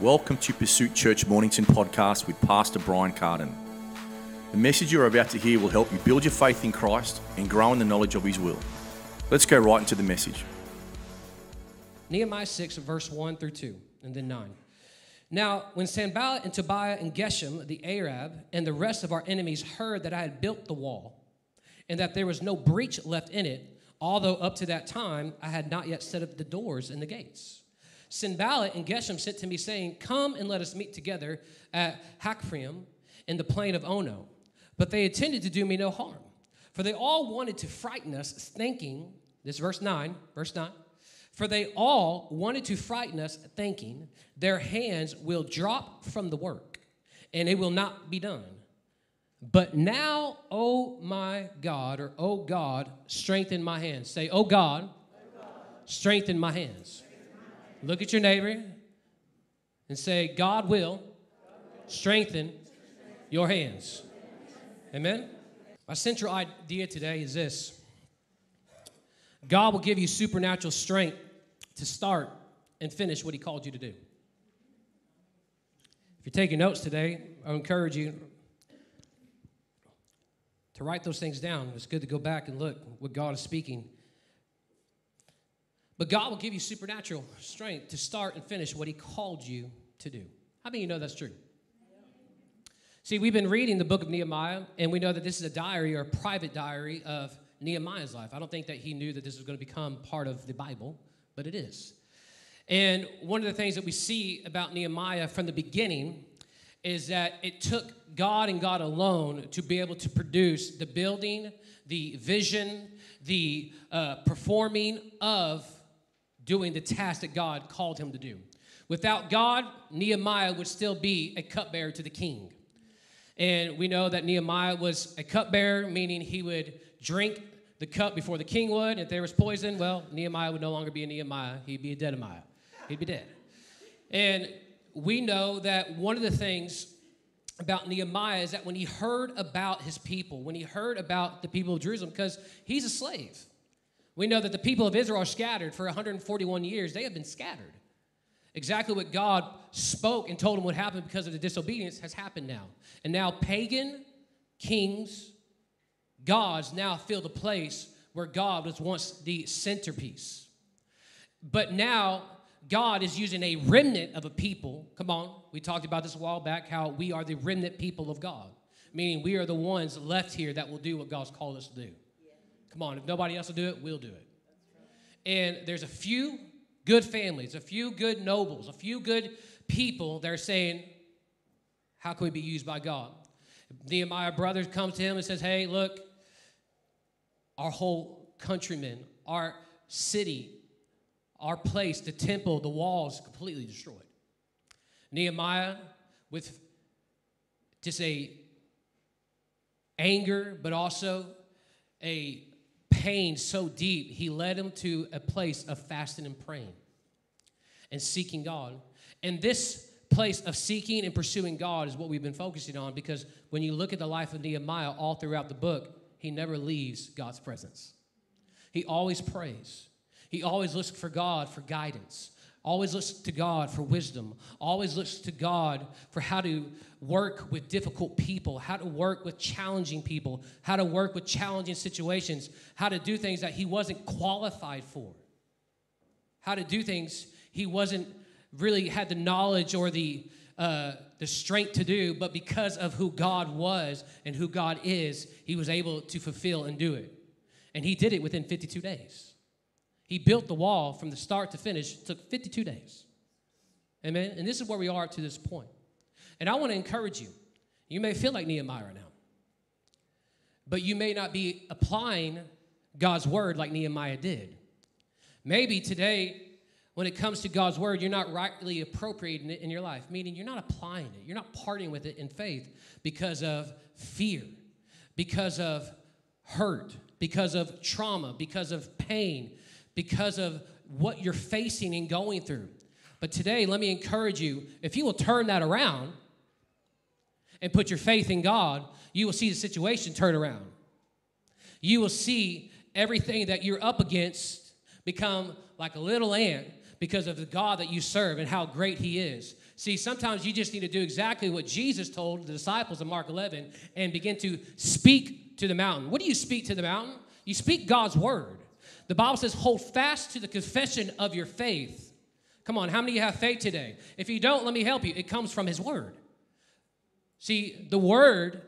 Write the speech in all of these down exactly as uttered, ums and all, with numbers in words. Welcome to Pursuit Church Mornington podcast with Pastor Brian Carden. The message you're about to hear will help you build your faith in Christ and grow in the knowledge of His will. Let's go right into the message. Nehemiah six, verse one through two, and then nine. Now, when Sanballat and Tobiah and Geshem, the Arab, and the rest of our enemies heard that I had built the wall and that there was no breach left in it, although up to that time I had not yet set up the doors and the gates, Sanballat and Geshem sent to me, saying, "Come and let us meet together at Hakfrim in the plain of Ono." But they intended to do me no harm, for they all wanted to frighten us, thinking, this verse nine, verse nine, for they all wanted to frighten us, thinking, their hands will drop from the work, and it will not be done. But now, O my God, or O God, strengthen my hands. Say, O God, O God, strengthen my hands. Look at your neighbor and say, God will strengthen your hands. Amen? My central idea today is this. God will give you supernatural strength to start and finish what He called you to do. If you're taking notes today, I encourage you to write those things down. It's good to go back and look what God is speaking. But God will give you supernatural strength to start and finish what He called you to do. How many of you know that's true? See, we've been reading the book of Nehemiah, and we know that this is a diary or a private diary of Nehemiah's life. I don't think that he knew that this was going to become part of the Bible, but it is. And one of the things that we see about Nehemiah from the beginning is that it took God and God alone to be able to produce the building, the vision, the uh, performing of doing the task that God called him to do. Without God, Nehemiah would still be a cupbearer to the king. And we know that Nehemiah was a cupbearer, meaning he would drink the cup before the king would. If there was poison, well, Nehemiah would no longer be a Nehemiah. He'd be a Dedemiah. He'd be dead. And we know that one of the things about Nehemiah is that when he heard about his people, when he heard about the people of Jerusalem, because he's a slave. We know that the people of Israel are scattered for one hundred forty-one years. They have been scattered. Exactly what God spoke and told them would happen because of the disobedience has happened now. And now pagan kings, gods now fill the place where God was once the centerpiece. But now God is using a remnant of a people. Come on, we talked about this a while back, how we are the remnant people of God, meaning we are the ones left here that will do what God's called us to do. Yeah. Come on, if nobody else will do it, we'll do it. Right. And there's a few good families, a few good nobles, a few good people that are saying, how can we be used by God? Nehemiah brothers come to him and says, hey, look, our whole countrymen, our city, our place, the temple, the walls, completely destroyed. Nehemiah, with just a anger, but also a pain so deep, he led him to a place of fasting and praying and seeking God. And this place of seeking and pursuing God is what we've been focusing on, because when you look at the life of Nehemiah all throughout the book, he never leaves God's presence. He always prays. He always looks for God for guidance, always looks to God for wisdom, always looks to God for how to work with difficult people, how to work with challenging people, how to work with challenging situations, how to do things that he wasn't qualified for, how to do things he wasn't really had the knowledge or the, uh, the strength to do, but because of who God was and who God is, he was able to fulfill and do it. And he did it within fifty-two days. He built the wall from the start to finish. It took fifty-two days. Amen? And this is where we are to this point. And I want to encourage you. You may feel like Nehemiah right now, but you may not be applying God's word like Nehemiah did. Maybe today, when it comes to God's word, you're not rightly appropriating it in your life, meaning you're not applying it. You're not parting with it in faith because of fear, because of hurt, because of trauma, because of pain, because of what you're facing and going through. But today, let me encourage you, if you will turn that around and put your faith in God, you will see the situation turn around. You will see everything that you're up against become like a little ant because of the God that you serve and how great He is. See, sometimes you just need to do exactly what Jesus told the disciples in Mark eleven and begin to speak to the mountain. What do you speak to the mountain? You speak God's word. The Bible says, hold fast to the confession of your faith. Come on, how many of you have faith today? If you don't, let me help you. It comes from his word. See, the word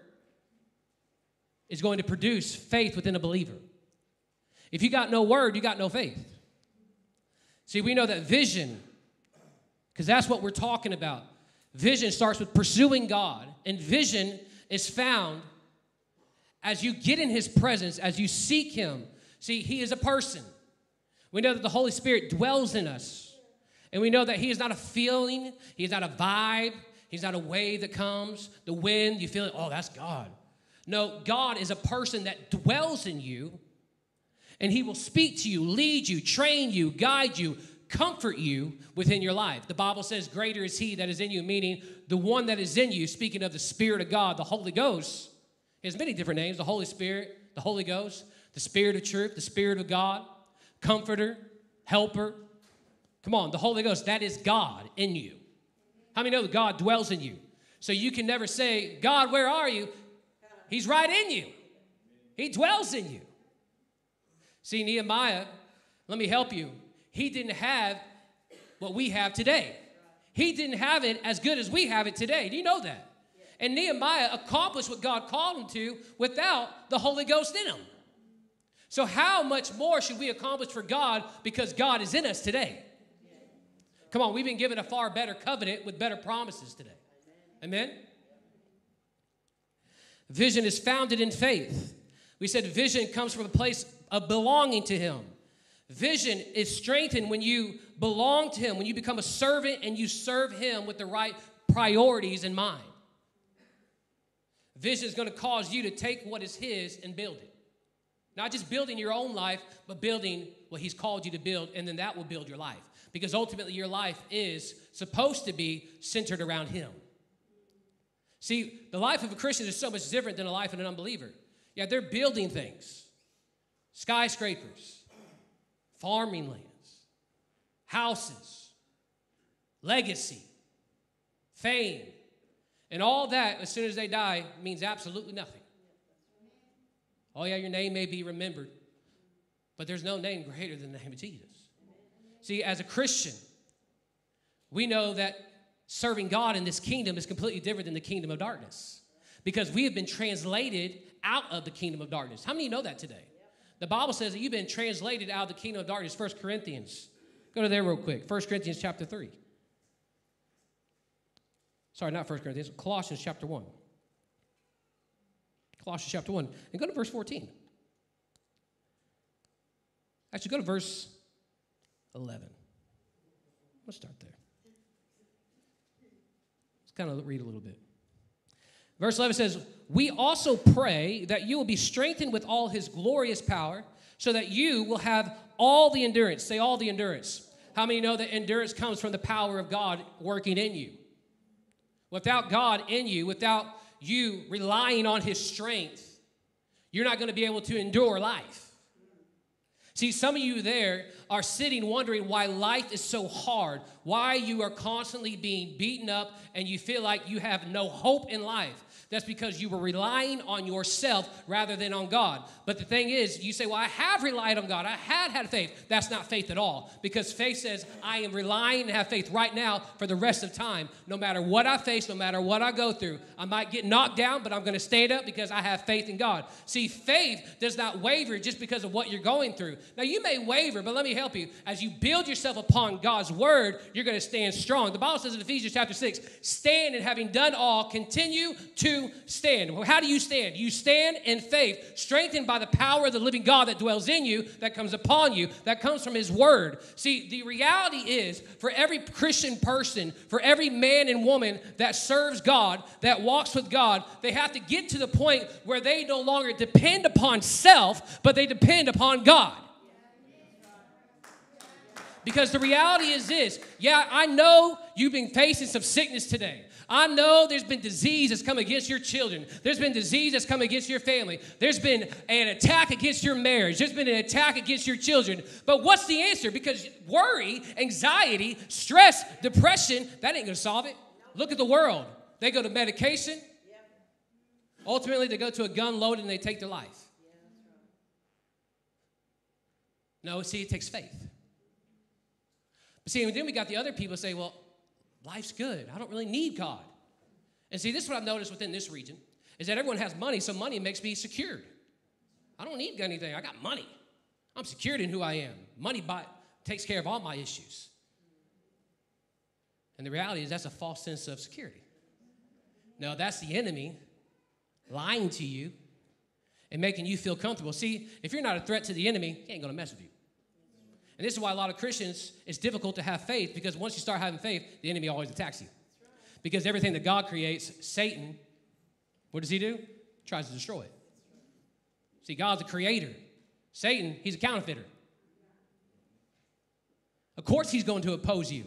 is going to produce faith within a believer. If you got no word, you got no faith. See, we know that vision, because that's what we're talking about. Vision starts with pursuing God, and vision is found as you get in his presence, as you seek him. See, he is a person. We know that the Holy Spirit dwells in us, and we know that he is not a feeling. He is not a vibe. He's not a wave that comes. The wind, you feel it, oh, that's God. No, God is a person that dwells in you, and he will speak to you, lead you, train you, guide you, comfort you within your life. The Bible says greater is he that is in you, meaning the one that is in you, speaking of the Spirit of God, the Holy Ghost. He has many different names, the Holy Spirit, the Holy Ghost, the Spirit of truth, the Spirit of God, comforter, helper. Come on, the Holy Ghost, that is God in you. How many know that God dwells in you? So you can never say, God, where are you? He's right in you. He dwells in you. See, Nehemiah, let me help you. He didn't have what we have today. He didn't have it as good as we have it today. Do you know that? And Nehemiah accomplished what God called him to without the Holy Ghost in him. So how much more should we accomplish for God because God is in us today? Come on, we've been given a far better covenant with better promises today. Amen? Vision is founded in faith. We said vision comes from a place of belonging to him. Vision is strengthened when you belong to him, when you become a servant and you serve him with the right priorities in mind. Vision is going to cause you to take what is his and build it. Not just building your own life, but building what he's called you to build, and then that will build your life. Because ultimately your life is supposed to be centered around him. See, the life of a Christian is so much different than the life of an unbeliever. Yeah, they're building things. Skyscrapers, farming lands, houses, legacy, fame, and all that as soon as they die means absolutely nothing. Oh yeah, your name may be remembered, but there's no name greater than the name of Jesus. See, as a Christian, we know that serving God in this kingdom is completely different than the kingdom of darkness because we have been translated out of the kingdom of darkness. How many of you know that today? The Bible says that you've been translated out of the kingdom of darkness. First Corinthians. Go to there real quick. First Corinthians chapter three. Sorry, not First Corinthians. Colossians chapter one. Colossians chapter one. And go to verse fourteen. Actually, go to verse eleven. Let's start there. Let's kind of read a little bit. Verse eleven says, we also pray that you will be strengthened with all his glorious power so that you will have all the endurance. Say all the endurance. How many know that endurance comes from the power of God working in you? Without God in you, without you relying on his strength, you're not going to be able to endure life. See, some of you there are sitting wondering why life is so hard, why you are constantly being beaten up and you feel like you have no hope in life. That's because you were relying on yourself rather than on God. But the thing is, you say, well, I have relied on God. I had had faith. That's not faith at all because faith says I am relying and have faith right now for the rest of time. No matter what I face, no matter what I go through, I might get knocked down, but I'm going to stand up because I have faith in God. See, faith does not waver just because of what you're going through. Now, you may waver, but let me help you. As you build yourself upon God's word, you're going to stand strong. The Bible says in Ephesians chapter six, stand and having done all, continue to stand. Well, how do you stand? You stand in faith, strengthened by the power of the living God that dwells in you, that comes upon you, that comes from his word. See, the reality is for every Christian person, for every man and woman that serves God, that walks with God, they have to get to the point where they no longer depend upon self, but they depend upon God. Because the reality is this, yeah, I know you've been facing some sickness today. I know there's been disease that's come against your children. There's been disease that's come against your family. There's been an attack against your marriage. There's been an attack against your children. But what's the answer? Because worry, anxiety, stress, depression, that ain't going to solve it. Look at the world. They go to medication. Ultimately, they go to a gun loaded and they take their life. No, see, it takes faith. But see, and then we got the other people say, well, life's good. I don't really need God. And see, this is what I've noticed within this region, is that everyone has money, so money makes me secured. I don't need anything. I got money. I'm secured in who I am. Money buy, takes care of all my issues. And the reality is that's a false sense of security. No, that's the enemy lying to you and making you feel comfortable. See, if you're not a threat to the enemy, he ain't going to mess with you. And this is why a lot of Christians, it's difficult to have faith, because once you start having faith, the enemy always attacks you. Because everything that God creates, Satan, what does he do? Tries to destroy it. See, God's a creator. Satan, he's a counterfeiter. Of course he's going to oppose you.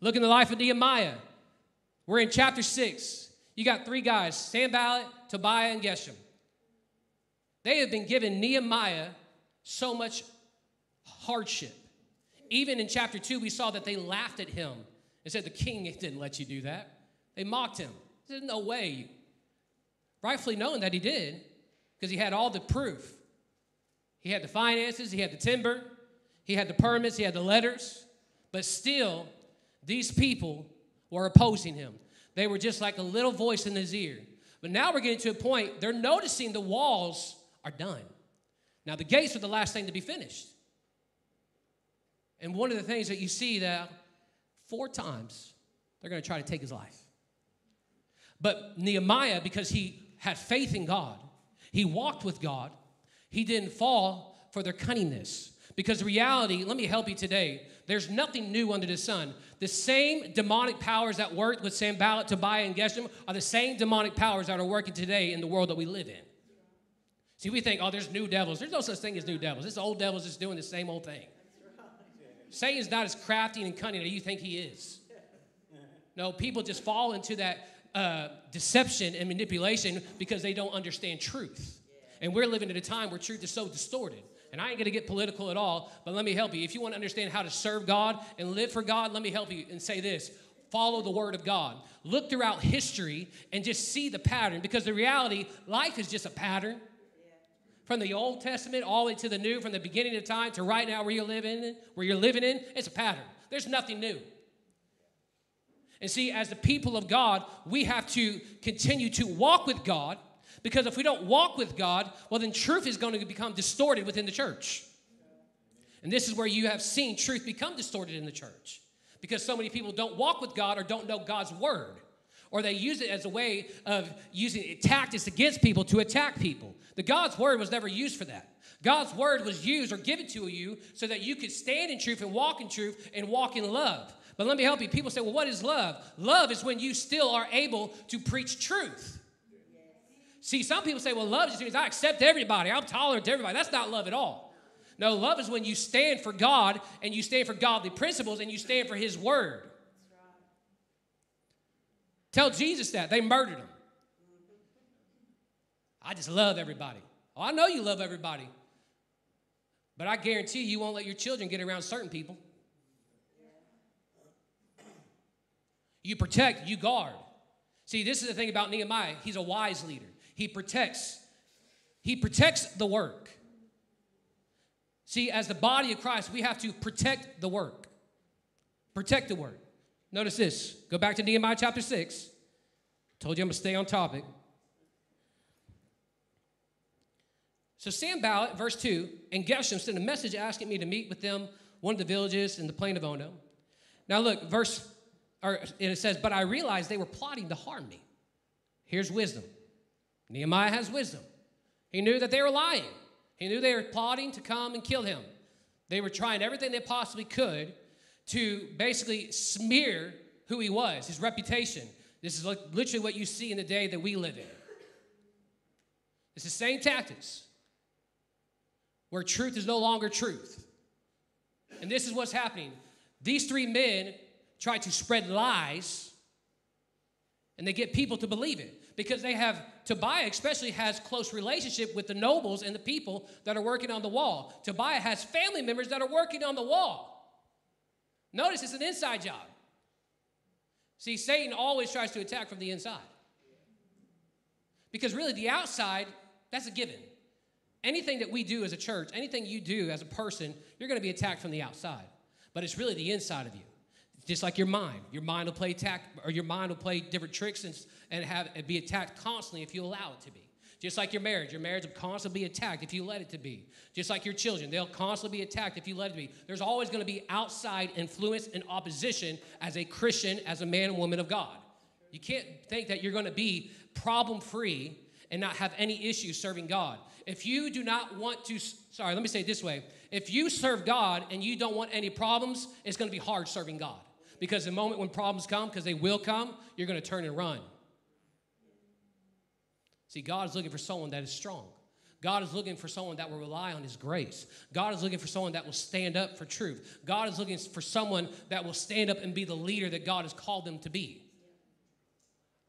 Look in the life of Nehemiah. We're in chapter six. You got three guys, Sanballat, Tobiah, and Geshem. They have been giving Nehemiah so much hardship. Even in chapter two, we saw that they laughed at him and said, the king didn't let you do that. They mocked him. There's no way. Rightfully knowing that he did, because he had all the proof. He had the finances, he had the timber, he had the permits, he had the letters, but still, these people were opposing him. They were just like a little voice in his ear. But now we're getting to a point, they're noticing the walls are done. Now, the gates are the last thing to be finished. And one of the things that you see that four times they're going to try to take his life. But Nehemiah, because he had faith in God, he walked with God, he didn't fall for their cunningness. Because reality, let me help you today, there's nothing new under the sun. The same demonic powers that worked with Sanballat, Tobiah, and Geshem are the same demonic powers that are working today in the world that we live in. See, we think, oh, there's new devils. There's no such thing as new devils. It's old devils just doing the same old thing. Satan's not as crafty and cunning as you think he is. No, people just fall into that uh, deception and manipulation because they don't understand truth. And we're living at a time where truth is so distorted. And I ain't going to get political at all, but let me help you. If you want to understand how to serve God and live for God, let me help you and say this. Follow the word of God. Look throughout history and just see the pattern, because the reality, life is just a pattern. From the Old Testament all the way to the New, from the beginning of time to right now where you're living in, where you're living in, it's a pattern. There's nothing new. And see, as the people of God, we have to continue to walk with God, because if we don't walk with God, well, then truth is going to become distorted within the church. And this is where you have seen truth become distorted in the church, because so many people don't walk with God or don't know God's word. Or they use it as a way of using tactics against people to attack people. The God's word was never used for that. God's word was used or given to you so that you could stand in truth and walk in truth and walk in love. But let me help you. People say, well, what is love? Love is when you still are able to preach truth. See, some people say, well, love just means I accept everybody. I'm tolerant to everybody. That's not love at all. No, love is when you stand for God and you stand for godly principles and you stand for his word. Tell Jesus that. They murdered him. I just love everybody. Oh, I know you love everybody. But I guarantee you won't let your children get around certain people. You protect, you guard. See, this is the thing about Nehemiah. He's a wise leader. He protects. He protects the work. See, as the body of Christ, we have to protect the work. Protect the work. Notice this. Go back to Nehemiah chapter six. Told you I'm going to stay on topic. So Sanballat, verse two, and Geshem sent a message asking me to meet with them, one of the villages in the plain of Ono. Now look, verse, or, and it says, but I realized they were plotting to harm me. Here's wisdom. Nehemiah has wisdom. He knew that they were lying. He knew they were plotting to come and kill him. They were trying everything they possibly could to basically smear who he was, his reputation. This is literally what you see in the day that we live in. It's the same tactics where truth is no longer truth. And this is what's happening. These three men try to spread lies, and they get people to believe it because they have, Tobiah especially has close relationship with the nobles and the people that are working on the wall. Tobiah has family members that are working on the wall. Notice it's an inside job. See, Satan always tries to attack from the inside. Because really the outside, that's a given. Anything that we do as a church, anything you do as a person, you're going to be attacked from the outside. But it's really the inside of you. Just like your mind. Your mind will play attack, or your mind will play different tricks and, and, have, and be attacked constantly if you allow it to be. Just like your marriage. Your marriage will constantly be attacked if you let it to be. Just like your children. They'll constantly be attacked if you let it be. There's always going to be outside influence and opposition as a Christian, as a man and woman of God. You can't think that you're going to be problem-free and not have any issues serving God. If you do not want to, sorry, let me say it this way. If you serve God and you don't want any problems, it's going to be hard serving God. Because the moment when problems come, because they will come, you're going to turn and run. See, God is looking for someone that is strong. God is looking for someone that will rely on his grace. God is looking for someone that will stand up for truth. God is looking for someone that will stand up and be the leader that God has called them to be.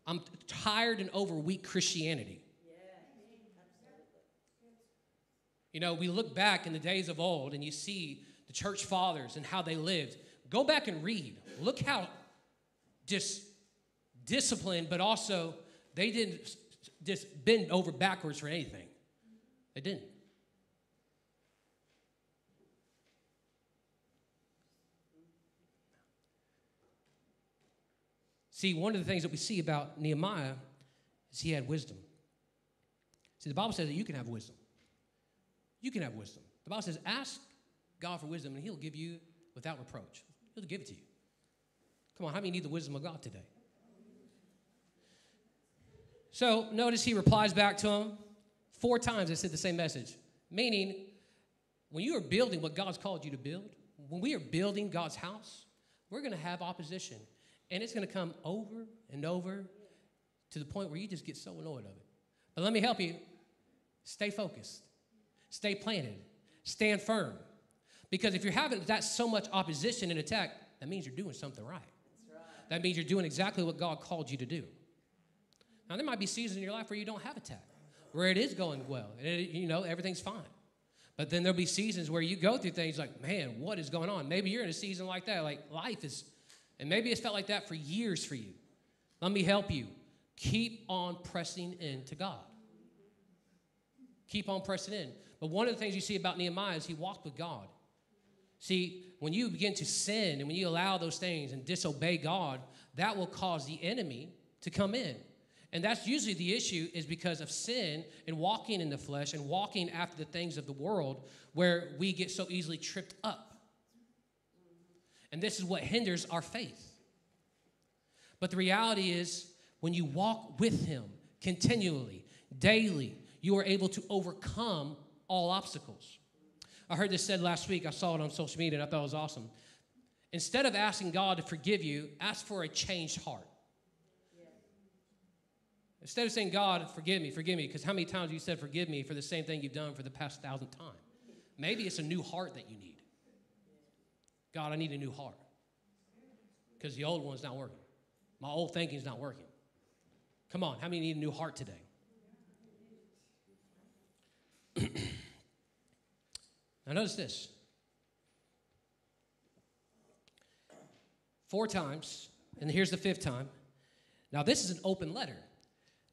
I'm tired and over weak Christianity. You know, we look back in the days of old and you see the church fathers and how they lived. Go back and read. Look how just disciplined, but also they didn't just bend over backwards for anything. They didn't. See, one of the things that we see about Nehemiah is he had wisdom. See, the Bible says that you can have wisdom. You can have wisdom. The Bible says, ask God for wisdom, and he'll give you without reproach. He'll give it to you. Come on, how many need the wisdom of God today? So notice he replies back to him. Four times they said the same message. Meaning, when you are building what God's called you to build, when we are building God's house, we're going to have opposition. And it's going to come over and over to the point where you just get so annoyed of it. But let me help you. Stay focused. Stay planted. Stand firm. Because if you're having that so much opposition and attack, that means you're doing something right. That's right. That means you're doing exactly what God called you to do. Now, there might be seasons in your life where you don't have attack, where it is going well, and it, you know, everything's fine. But then there'll be seasons where you go through things like, man, what is going on? Maybe you're in a season like that, like life is, and maybe it's felt like that for years for you. Let me help you. Keep on pressing into God. Keep on pressing in. But one of the things you see about Nehemiah is he walked with God. See, when you begin to sin and when you allow those things and disobey God, that will cause the enemy to come in. And that's usually the issue is because of sin and walking in the flesh and walking after the things of the world where we get so easily tripped up. And this is what hinders our faith. But the reality is when you walk with him continually, daily, you are able to overcome all obstacles. I heard this said last week. I saw it on social media, and I thought it was awesome. Instead of asking God to forgive you, ask for a changed heart. Yeah. Instead of saying, God, forgive me, forgive me, because how many times have you said, forgive me for the same thing you've done for the past thousand times? Maybe it's a new heart that you need. God, I need a new heart because the old one's not working. My old thinking's not working. Come on, how many need a new heart today? Now notice this. Four times, and here's the fifth time. Now this is an open letter.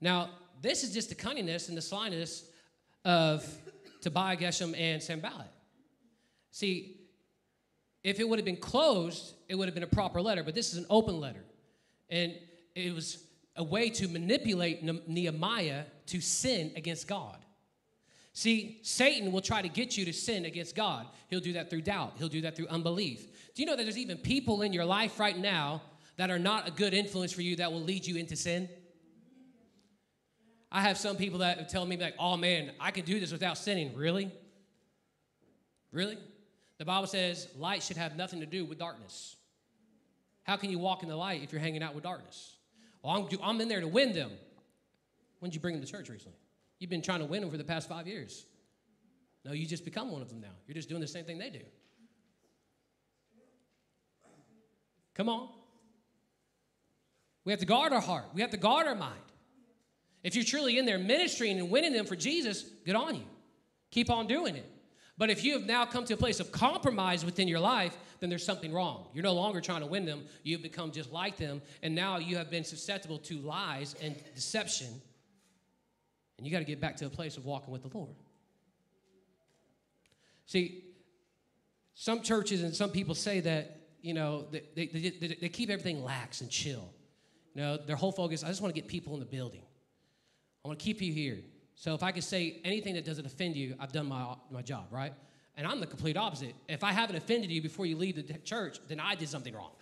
Now this is just the cunningness and the slyness of Tobiah, Geshem, and Sanballat. See, if it would have been closed, it would have been a proper letter, but this is an open letter. And it was a way to manipulate Nehemiah to sin against God. See, Satan will try to get you to sin against God. He'll do that through doubt. He'll do that through unbelief. Do you know that there's even people in your life right now that are not a good influence for you that will lead you into sin? I have some people that tell me, like, oh, man, I can do this without sinning. Really? Really? The Bible says light should have nothing to do with darkness. How can you walk in the light if you're hanging out with darkness? Well, I'm, I'm in there to win them. When did you bring them to church recently? You've been trying to win them for the past five years. No, you just become one of them now. You're just doing the same thing they do. Come on. We have to guard our heart. We have to guard our mind. If you're truly in there ministering and winning them for Jesus, good on you. Keep on doing it. But if you have now come to a place of compromise within your life, then there's something wrong. You're no longer trying to win them. You've become just like them, and now you have been susceptible to lies and deception. And you got to get back to a place of walking with the Lord. See, some churches and some people say that, you know, they, they, they, they keep everything lax and chill. You know, their whole focus, I just want to get people in the building. I want to keep you here. So if I can say anything that doesn't offend you, I've done my, my job, right? And I'm the complete opposite. If I haven't offended you before you leave the church, then I did something wrong.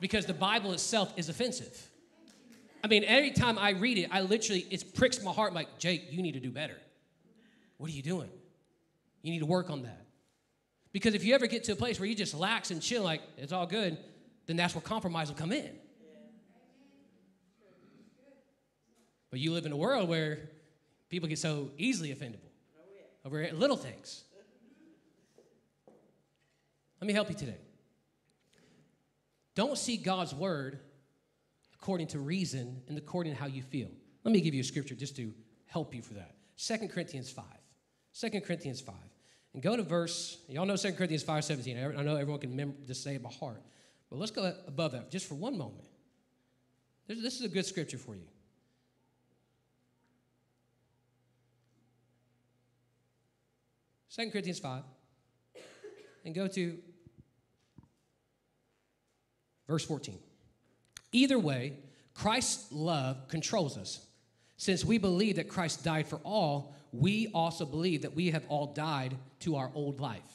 Because the Bible itself is offensive. I mean, every time I read it, I literally, it pricks my heart. I'm like, Jake, you need to do better. What are you doing? You need to work on that. Because if you ever get to a place where you just lax and chill, like, it's all good, then that's where compromise will come in. But you live in a world where people get so easily offendable over little things. Let me help you today. Don't see God's word according to reason and according to how you feel. Let me give you a scripture just to help you for that. Second Corinthians five. Second Corinthians five. And go to verse, y'all know Second Corinthians five seventeen. I know everyone can remember, just say it by heart. But let's go above that just for one moment. This is a good scripture for you. Second Corinthians five, and go to verse fourteen. Either way, Christ's love controls us. Since we believe that Christ died for all, we also believe that we have all died to our old life.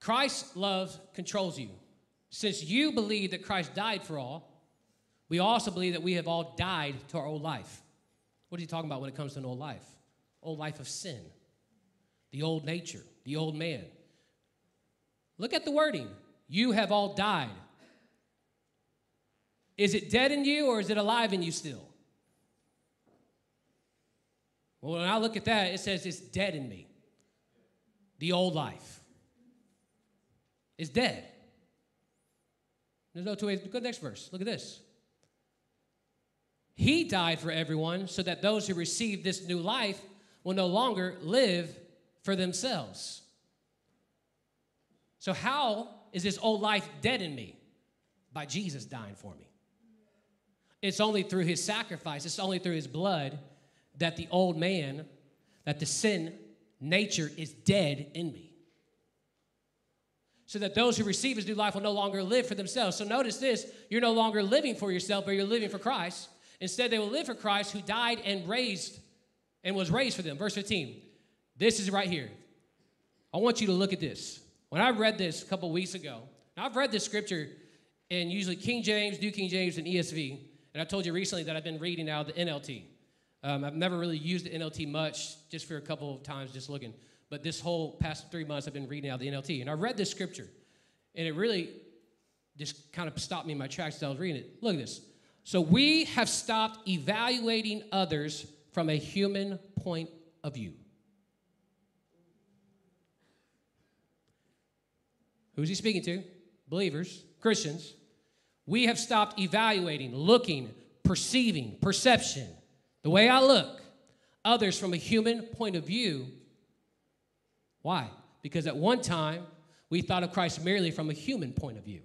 Christ's love controls you. Since you believe that Christ died for all, we also believe that we have all died to our old life. What are you talking about when it comes to an old life? Old life of sin, the old nature, the old man. Look at the wording. You have all died. Is it dead in you or is it alive in you still? Well, when I look at that, it says it's dead in me. The old life is dead. There's no two ways. Go to the next verse. Look at this. He died for everyone so that those who receive this new life will no longer live for themselves. So how is this old life dead in me? By Jesus dying for me. It's only through his sacrifice, it's only through his blood that the old man, that the sin nature is dead in me. So that those who receive his new life will no longer live for themselves. So notice this, you're no longer living for yourself, but you're living for Christ. Instead, they will live for Christ who died and raised and was raised for them. Verse fifteen, this is right here. I want you to look at this. When I read this a couple weeks ago, and I've read this scripture in usually King James, New King James, and E S V, and I told you recently that I've been reading out the N L T. Um, I've never really used the N L T much, just for a couple of times just looking. But this whole past three months, I've been reading out the N L T. And I read this scripture, and it really just kind of stopped me in my tracks as I was reading it. Look at this. So we have stopped evaluating others from a human point of view. Who's he speaking to? Believers, Christians. We have stopped evaluating, looking, perceiving, perception, the way I look, others from a human point of view. Why? Because at one time, we thought of Christ merely from a human point of view.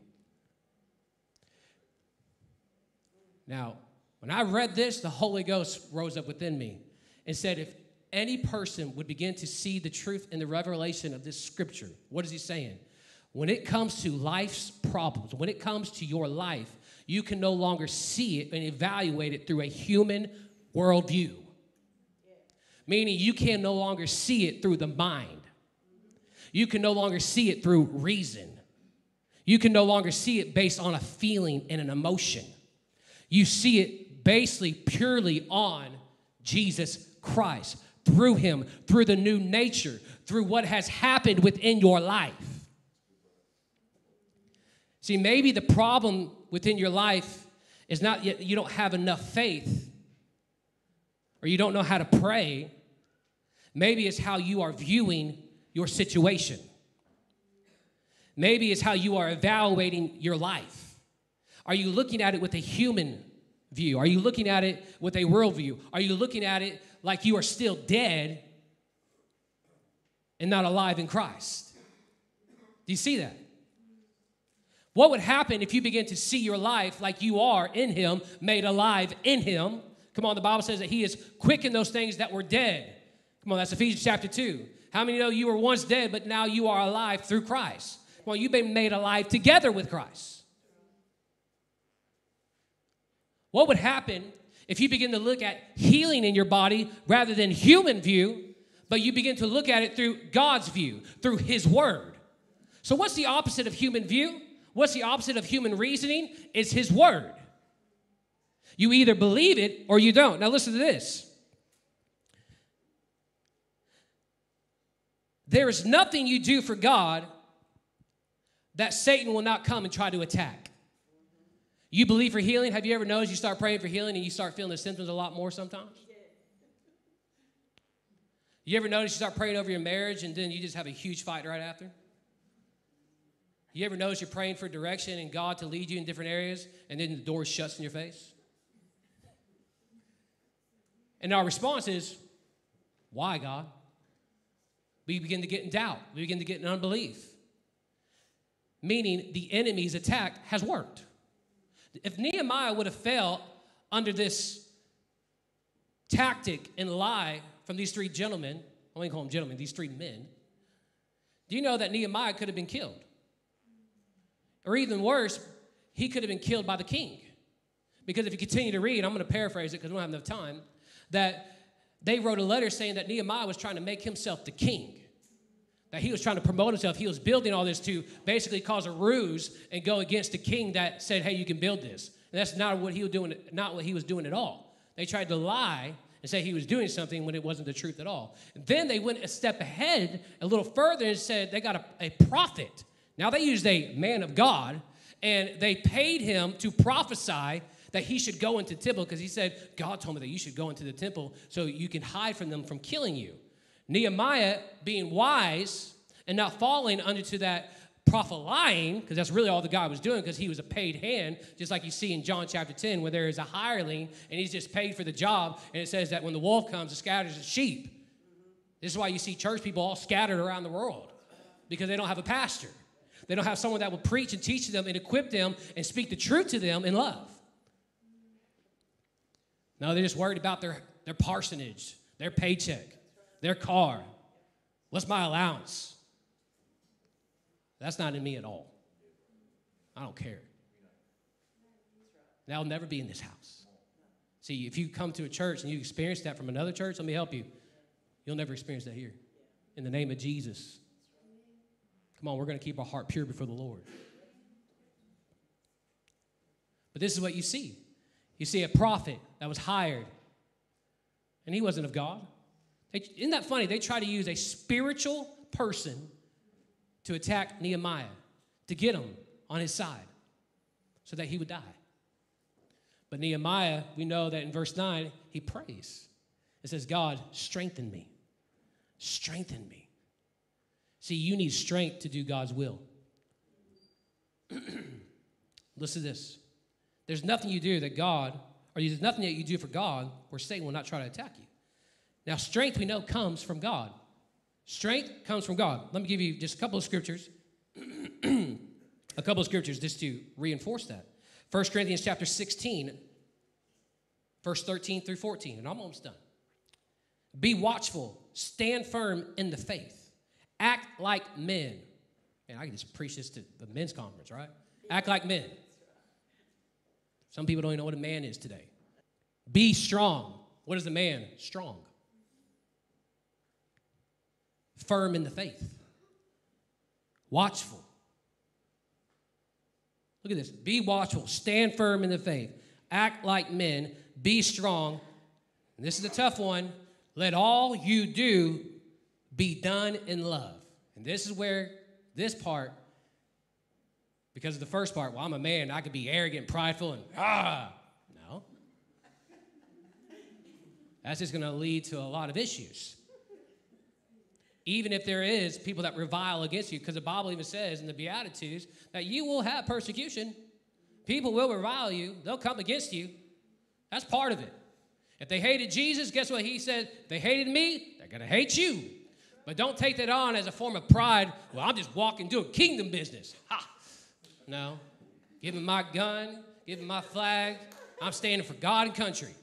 Now, when I read this, the Holy Ghost rose up within me and said, if any person would begin to see the truth in the revelation of this scripture, what is he saying? When it comes to life's problems, when it comes to your life, you can no longer see it and evaluate it through a human worldview. Yeah. Meaning you can no longer see it through the mind. You can no longer see it through reason. You can no longer see it based on a feeling and an emotion. You see it basically purely on Jesus Christ, through him, through the new nature, through what has happened within your life. See, maybe the problem within your life is not yet you don't have enough faith or you don't know how to pray. Maybe it's how you are viewing your situation. Maybe it's how you are evaluating your life. Are you looking at it with a human view? Are you looking at it with a worldview? Are you looking at it like you are still dead and not alive in Christ? Do you see that? What would happen if you begin to see your life like you are in him, made alive in him? Come on, the Bible says that he is quick in those things that were dead. Come on, that's Ephesians chapter two. How many know you were once dead, but now you are alive through Christ? Well, you've been made alive together with Christ. What would happen if you begin to look at healing in your body rather than human view, but you begin to look at it through God's view, through his word? So what's the opposite of human view? What's the opposite of human reasoning? It's his word. You either believe it or you don't. Now listen to this. There is nothing you do for God that Satan will not come and try to attack. You believe for healing. Have you ever noticed you start praying for healing and you start feeling the symptoms a lot more sometimes? You ever notice you start praying over your marriage and then you just have a huge fight right after? You ever notice you're praying for direction and God to lead you in different areas and then the door shuts in your face? And our response is, why, God? We begin to get in doubt. We begin to get in unbelief. Meaning the enemy's attack has worked. If Nehemiah would have fell under this tactic and lie from these three gentlemen, I won't call them gentlemen, these three men, do you know that Nehemiah could have been killed? Or even worse, he could have been killed by the king. Because if you continue to read, I'm going to paraphrase it because we don't have enough time, that they wrote a letter saying that Nehemiah was trying to make himself the king. That he was trying to promote himself. He was building all this to basically cause a ruse and go against the king that said, hey, you can build this. And that's not what he was doing, not what he was doing at all. They tried to lie and say he was doing something when it wasn't the truth at all. And then they went a step ahead a little further and said they got a, a prophet. Now they used a man of God, and they paid him to prophesy that he should go into the temple because he said, God told me that you should go into the temple so you can hide from them from killing you. Nehemiah, being wise and not falling under to that prophet lying, because that's really all the guy was doing, because he was a paid hand, just like you see in John chapter ten, where there is a hireling, and he's just paid for the job, and it says that when the wolf comes, it scatters the sheep. This is why you see church people all scattered around the world, because they don't have a pastor. They don't have someone that will preach and teach them and equip them and speak the truth to them in love. No, they're just worried about their, their parsonage, their paycheck, their car. What's my allowance? That's not in me at all. I don't care. That'll never be in this house. See, if you come to a church and you experience that from another church, let me help you. You'll never experience that here. In the name of Jesus. Come on, we're going to keep our heart pure before the Lord. But this is what you see. You see a prophet that was hired, and he wasn't of God. They, isn't that funny? They try to use a spiritual person to attack Nehemiah, to get him on his side so that he would die. But Nehemiah, we know that in verse nine, he prays. It says, God, strengthen me. Strengthen me. See, you need strength to do God's will. Listen to this. There's nothing you do that God, or there's nothing that you do for God where Satan will not try to attack you. Now, strength, we know, comes from God. Strength comes from God. Let me give you just a couple of scriptures. A couple of scriptures just to reinforce that. First Corinthians chapter sixteen, verse thirteen through fourteen, and I'm almost done. Be watchful. Stand firm in the faith. Act like men. Man, I can just preach this to the men's conference, right? Act like men. Some people don't even know what a man is today. Be strong. What is a man? Strong. Firm in the faith. Watchful. Look at this. Be watchful. Stand firm in the faith. Act like men. Be strong. And this is a tough one. Let all you do be done in love. And this is where this part, because of the first part, well, I'm a man, I could be arrogant, prideful, and ah, no. That's just going to lead to a lot of issues. Even if there is people that revile against you, because the Bible even says in the Beatitudes that you will have persecution. People will revile you. They'll come against you. That's part of it. If they hated Jesus, guess what he said? If they hated me, they're going to hate you. But don't take that on as a form of pride. Well, I'm just walking, doing kingdom business. Ha! No. Give him my gun. Give him my flag. I'm standing for God and country.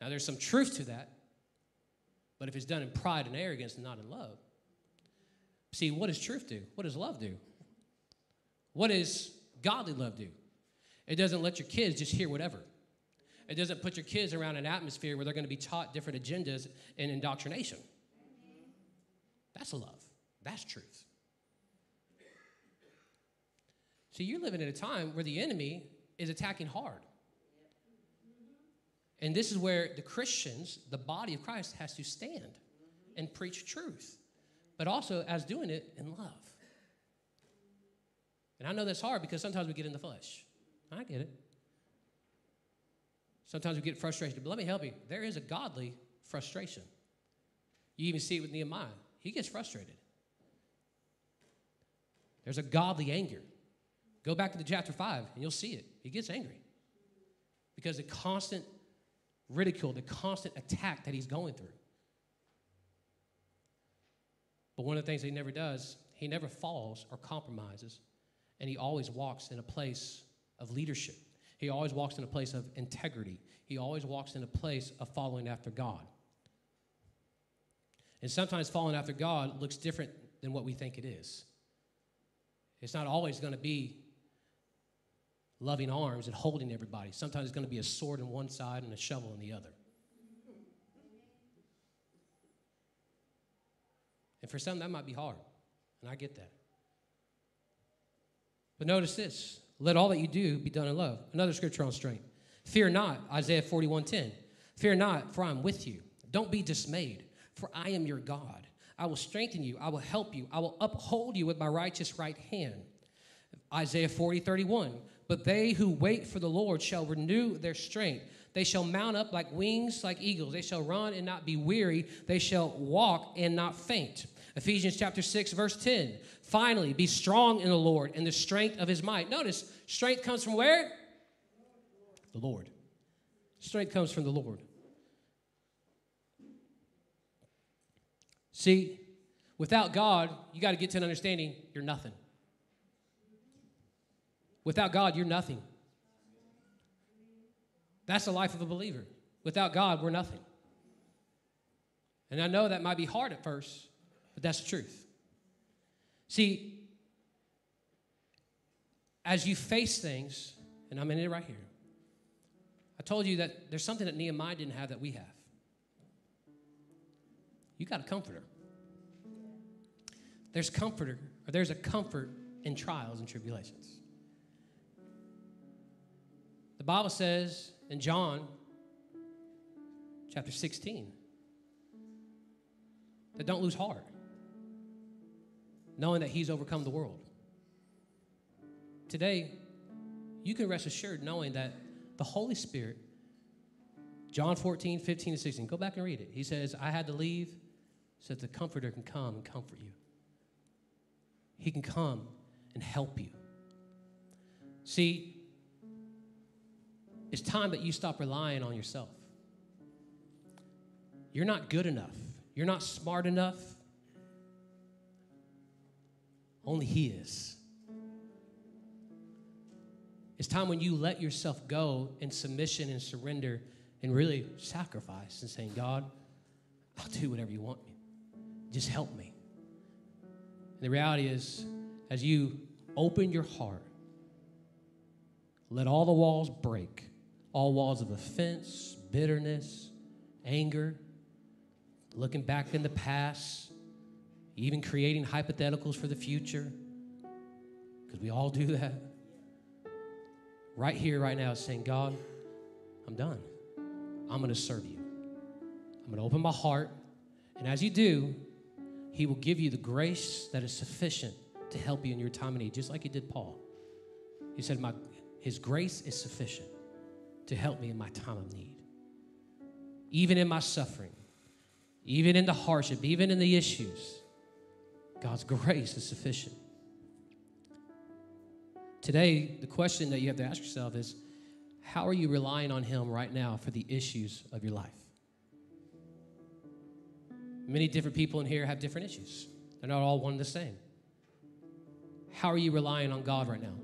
Now, there's some truth to that. But if it's done in pride and arrogance and not in love. See, what does truth do? What does love do? What does godly love do? It doesn't let your kids just hear whatever. It doesn't put your kids around an atmosphere where they're going to be taught different agendas and indoctrination. That's love. That's truth. See, you're living at a time where the enemy is attacking hard. And this is where the Christians, the body of Christ, has to stand and preach truth, but also as doing it in love. And I know that's hard because sometimes we get in the flesh. I get it. Sometimes we get frustrated, but let me help you. There is a godly frustration. You even see it with Nehemiah. He gets frustrated. There's a godly anger. Go back to chapter five, and you'll see it. He gets angry because the constant ridicule, the constant attack that he's going through. But one of the things that he never does, he never falls or compromises, and he always walks in a place of leadership. He always walks in a place of integrity. He always walks in a place of following after God. And sometimes following after God looks different than what we think it is. It's not always going to be loving arms and holding everybody. Sometimes it's going to be a sword on one side and a shovel on the other. And for some, that might be hard, and I get that. But notice this. Let all that you do be done in love. Another scripture on strength. Fear not, Isaiah forty-one ten. Fear not, for I am with you. Don't be dismayed, for I am your God. I will strengthen you. I will help you. I will uphold you with my righteous right hand. Isaiah forty thirty-one. But they who wait for the Lord shall renew their strength. They shall mount up like wings, like eagles. They shall run and not be weary. They shall walk and not faint. Ephesians chapter six, verse ten. Finally, be strong in the Lord and the strength of his might. Notice, strength comes from where? The Lord. Strength comes from the Lord. See, without God, you got to get to an understanding you're nothing. Without God, you're nothing. That's the life of a believer. Without God, we're nothing. And I know that might be hard at first, but that's the truth. See, as you face things, and I'm in it right here, I told you that there's something that Nehemiah didn't have that we have. You got a comforter. There's comforter, or there's a comfort in trials and tribulations. The Bible says in John chapter sixteen that don't lose heart, knowing that he's overcome the world. Today, you can rest assured knowing that the Holy Spirit, John fourteen, fifteen, and sixteen, go back and read it. He says, I had to leave so that the comforter can come and comfort you. He can come and help you. See, it's time that you stop relying on yourself. You're not good enough. You're not smart enough. Only he is. It's time when you let yourself go in submission and surrender and really sacrifice and saying, God, I'll do whatever you want me. Just help me. And the reality is, as you open your heart, let all the walls break. All walls of offense, bitterness, anger, looking back in the past, even creating hypotheticals for the future, because we all do that. Right here, right now, saying, God, I'm done. I'm going to serve you. I'm going to open my heart, and as you do, he will give you the grace that is sufficient to help you in your time of need, just like he did Paul. He said, my, his grace is sufficient to help me in my time of need, even in my suffering, Even in the hardship, even in the issues, God's grace is sufficient. Today, the question that you have to ask yourself is, how are you relying on Him right now for the issues of your life? Many different people in here have different issues. They're not all one the same. How are you relying on God right now?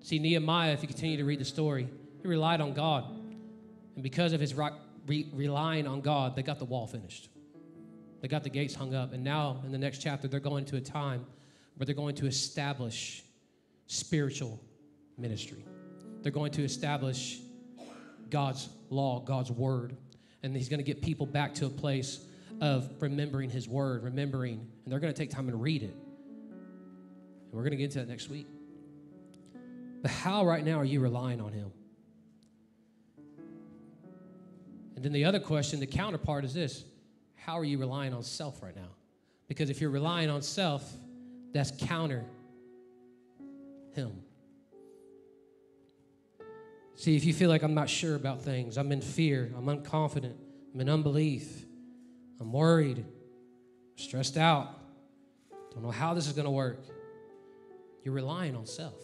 See, Nehemiah, if you continue to read the story, he relied on God. And because of his re- relying on God, they got the wall finished. They got the gates hung up. And now, in the next chapter, they're going to a time where they're going to establish spiritual ministry. They're going to establish God's law, God's word. And He's going to get people back to a place of remembering His word, remembering. And they're going to take time and read it. And we're going to get into that next week. But how right now are you relying on Him? And then the other question, the counterpart is this. How are you relying on self right now? Because if you're relying on self, that's counter Him. See, if you feel like I'm not sure about things, I'm in fear, I'm unconfident, I'm in unbelief, I'm worried, stressed out, don't know how this is going to work, you're relying on self.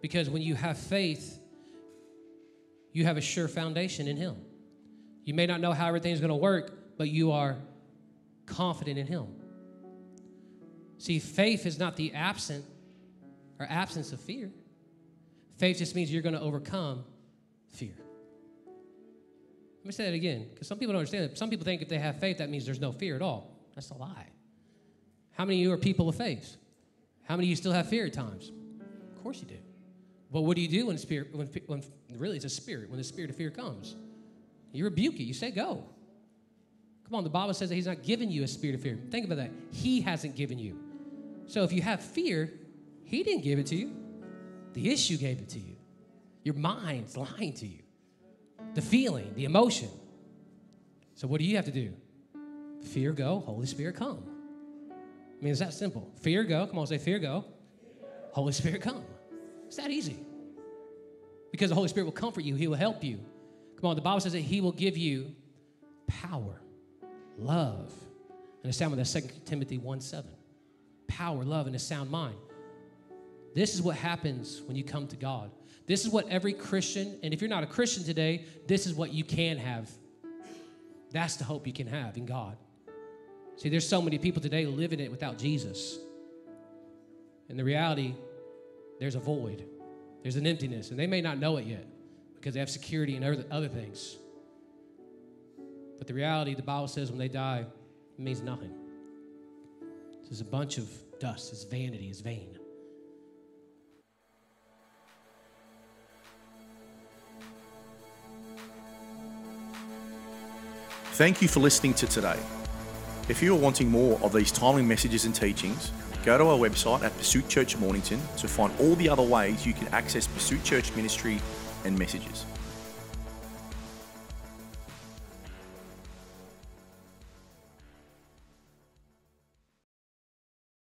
Because when you have faith, you have a sure foundation in Him. You may not know how everything's going to work, but you are confident in Him. See, faith is not the absent or absence of fear. Faith just means you're going to overcome fear. Let me say that again, because some people don't understand it. Some people think if they have faith, that means there's no fear at all. That's a lie. How many of you are people of faith? How many of you still have fear at times? Of course you do. But what do you do when spirit? When, when really it's a spirit. When the spirit of fear comes, you rebuke it. You say, "Go." Come on. The Bible says that He's not giving you a spirit of fear. Think about that. He hasn't given you. So if you have fear, He didn't give it to you. The issue gave it to you. Your mind's lying to you. The feeling, the emotion. So what do you have to do? Fear, go. Holy Spirit, come. I mean, it's that simple. Fear, go. Come on, say fear, go. Holy Spirit, come. It's that easy. Because the Holy Spirit will comfort you. He will help you. Come on, the Bible says that He will give you power, love, and a sound mind. That's Second Timothy one seven. Power, love, and a sound mind. This is what happens when you come to God. This is what every Christian, and if you're not a Christian today, this is what you can have. That's the hope you can have in God. See, there's so many people today living it without Jesus. And the reality, there's a void. There's an emptiness, and they may not know it yet because they have security and other, other things. But the reality, the Bible says when they die, it means nothing. It's just a bunch of dust. It's vanity. It's vain. Thank you for listening to today. If you are wanting more of these timely messages and teachings, go to our website at Pursuit Church Mornington to find all the other ways you can access Pursuit Church ministry and messages.